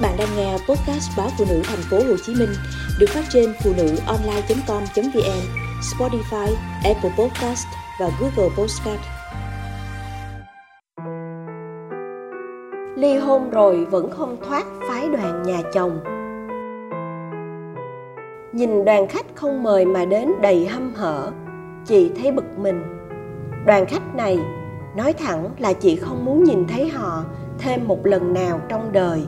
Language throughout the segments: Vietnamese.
Các bạn đang nghe podcast báo Phụ Nữ Thành phố Hồ Chí Minh được phát trên phụ nữ online.com.vn, Spotify, Apple Podcast và Google Podcast. Ly hôn rồi vẫn không thoát phái đoàn nhà chồng. Nhìn đoàn khách không mời mà đến đầy hăm hở, chị thấy bực mình. Đoàn khách này, nói thẳng là chị không muốn nhìn thấy họ thêm một lần nào trong đời.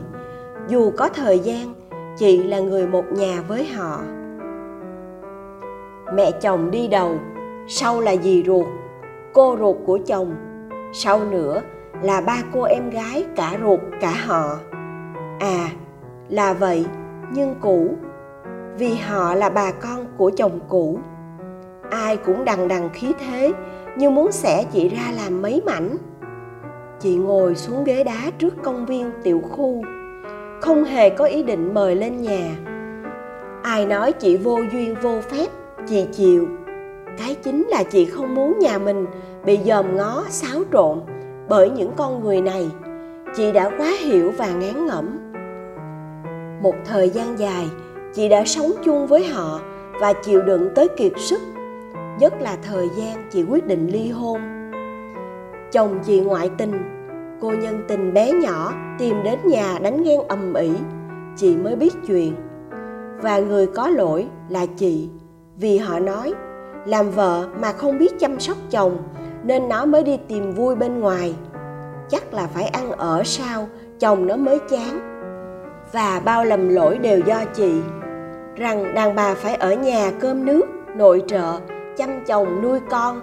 Dù có thời gian, chị là người một nhà với họ. Mẹ chồng đi đầu, sau là dì ruột, cô ruột của chồng, sau nữa là ba cô em gái cả ruột cả họ. À, là vậy, nhưng cũ, vì họ là bà con của chồng cũ. Ai cũng đằng đằng khí thế, như muốn xẻ chị ra làm mấy mảnh. Chị ngồi xuống ghế đá trước công viên tiểu khu, không hề có ý định mời lên nhà. Ai nói chị vô duyên vô phép, chị chịu. Cái chính là chị không muốn nhà mình bị dòm ngó xáo trộn bởi những con người này. Chị đã quá hiểu và ngán ngẩm. Một thời gian dài, chị đã sống chung với họ và chịu đựng tới kiệt sức. Nhất là thời gian chị quyết định ly hôn. Chồng chị ngoại tình, cô nhân tình bé nhỏ tìm đến nhà đánh ghen ầm ĩ, chị mới biết chuyện. Và người có lỗi là chị, vì họ nói làm vợ mà không biết chăm sóc chồng nên nó mới đi tìm vui bên ngoài. Chắc là phải ăn ở sao chồng nó mới chán. Và bao lầm lỗi đều do chị, rằng đàn bà phải ở nhà cơm nước, nội trợ, chăm chồng nuôi con.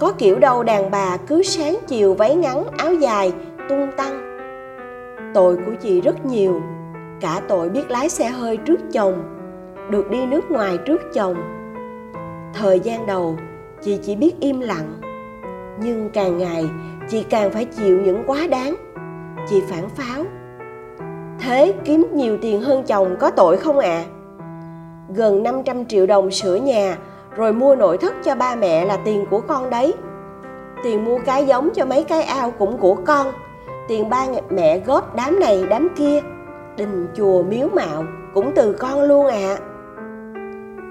Có kiểu đâu đàn bà cứ sáng chiều váy ngắn áo dài tung tăng. Tội của chị rất nhiều, cả tội biết lái xe hơi trước chồng, được đi nước ngoài trước chồng. Thời gian đầu chị chỉ biết im lặng, nhưng càng ngày chị càng phải chịu những quá đáng. Chị phản pháo: thế kiếm nhiều tiền hơn chồng có tội không ạ? Gần 500 triệu đồng sửa nhà rồi mua nội thất cho ba mẹ là tiền của con đấy. Tiền mua cái giống cho mấy cái ao cũng của con. Tiền ba mẹ góp đám này đám kia, đình chùa miếu mạo cũng từ con luôn ạ.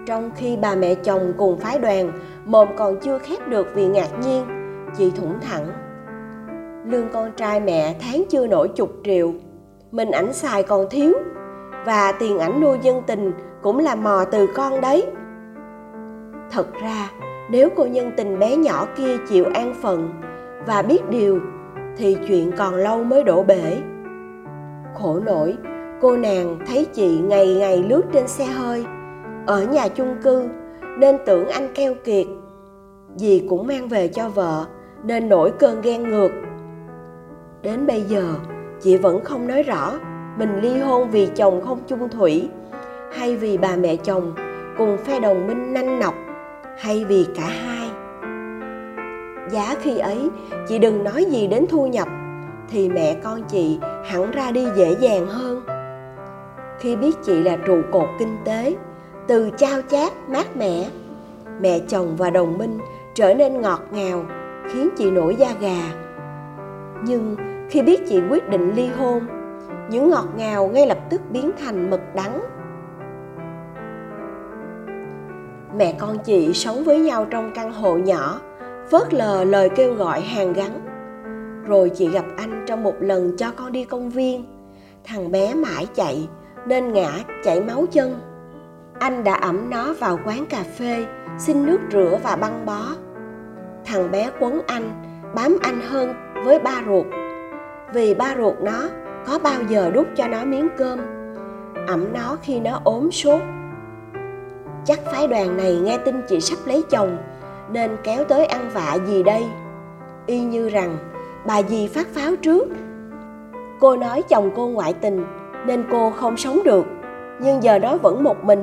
Trong khi bà mẹ chồng cùng phái đoàn mồm còn chưa khép được vì ngạc nhiên, chị thủng thẳng: lương con trai mẹ tháng chưa nổi chục triệu, mình ảnh xài còn thiếu, và tiền ảnh nuôi dân tình cũng là mò từ con đấy. Thật ra, nếu cô nhân tình bé nhỏ kia chịu an phận và biết điều, thì chuyện còn lâu mới đổ bể. Khổ nổi, cô nàng thấy chị ngày ngày lướt trên xe hơi, ở nhà chung cư, nên tưởng anh keo kiệt. Dì cũng mang về cho vợ, nên nổi cơn ghen ngược. Đến bây giờ, chị vẫn không nói rõ mình ly hôn vì chồng không chung thủy, hay vì bà mẹ chồng cùng phe đồng minh nanh nọc, hay vì cả hai. Giá khi ấy chị đừng nói gì đến thu nhập, thì mẹ con chị hẳn ra đi dễ dàng hơn. Khi biết chị là trụ cột kinh tế, từ chao chát mát mẻ, mẹ chồng và đồng minh trở nên ngọt ngào, khiến chị nổi da gà. Nhưng khi biết chị quyết định ly hôn, những ngọt ngào ngay lập tức biến thành mật đắng. Mẹ con chị sống với nhau trong căn hộ nhỏ, phớt lờ lời kêu gọi hàn gắn. Rồi chị gặp anh trong một lần cho con đi công viên. Thằng bé mãi chạy nên ngã chảy máu chân. Anh đã ẵm nó vào quán cà phê xin nước rửa và băng bó. Thằng bé quấn anh, bám anh hơn với ba ruột, vì ba ruột nó có bao giờ đút cho nó miếng cơm, ẵm nó khi nó ốm sốt. Chắc phái đoàn này nghe tin chị sắp lấy chồng nên kéo tới ăn vạ gì đây. Y như rằng bà dì phát pháo trước: cô nói chồng cô ngoại tình nên cô không sống được, nhưng giờ nó vẫn một mình,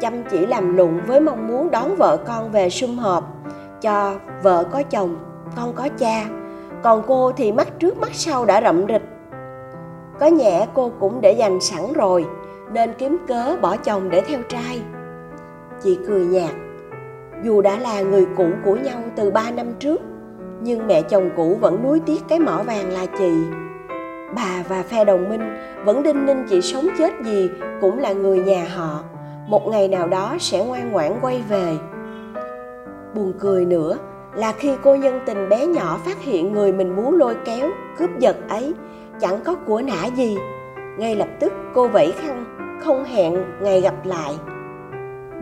chăm chỉ làm lụng với mong muốn đón vợ con về sum họp, cho vợ có chồng, con có cha, còn cô thì mắt trước mắt sau đã rậm rịch. Có nhẽ cô cũng để dành sẵn rồi nên kiếm cớ bỏ chồng để theo trai. Chị cười nhạt. Dù đã là người cũ của nhau từ 3 năm trước, nhưng mẹ chồng cũ vẫn nuối tiếc cái mỏ vàng là chị. Bà và phe đồng minh vẫn đinh ninh chị sống chết gì cũng là người nhà họ, một ngày nào đó sẽ ngoan ngoãn quay về. Buồn cười nữa là khi cô nhân tình bé nhỏ phát hiện người mình muốn lôi kéo, cướp giật ấy chẳng có của nã gì, ngay lập tức cô vẫy khăn, không hẹn ngày gặp lại.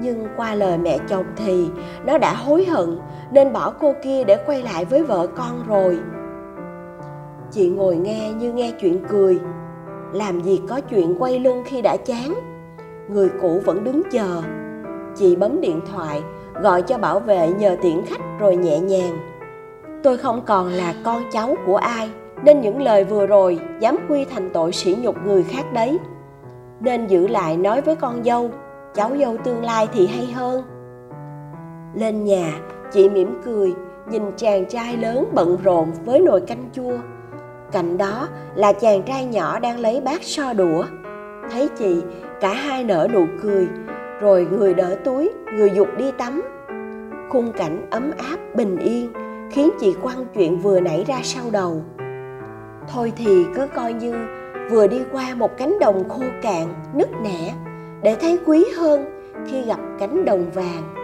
Nhưng qua lời mẹ chồng thì nó đã hối hận nên bỏ cô kia để quay lại với vợ con rồi. Chị ngồi nghe như nghe chuyện cười. Làm gì có chuyện quay lưng khi đã chán. Người cũ vẫn đứng chờ. Chị bấm điện thoại, gọi cho bảo vệ nhờ tiễn khách rồi nhẹ nhàng: "Tôi không còn là con cháu của ai, nên những lời vừa rồi dám quy thành tội sỉ nhục người khác đấy. Nên giữ lại nói với con dâu, cháu dâu tương lai thì hay hơn." Lên nhà, chị mỉm cười nhìn chàng trai lớn bận rộn với nồi canh chua. Cạnh đó là chàng trai nhỏ đang lấy bát so đũa. Thấy chị, cả hai nở nụ cười, rồi người đỡ túi, người giục đi tắm. Khung cảnh ấm áp, bình yên khiến chị quăng chuyện vừa nãy ra sau đầu. Thôi thì cứ coi như vừa đi qua một cánh đồng khô cạn, nứt nẻ, để thấy quý hơn khi gặp cánh đồng vàng.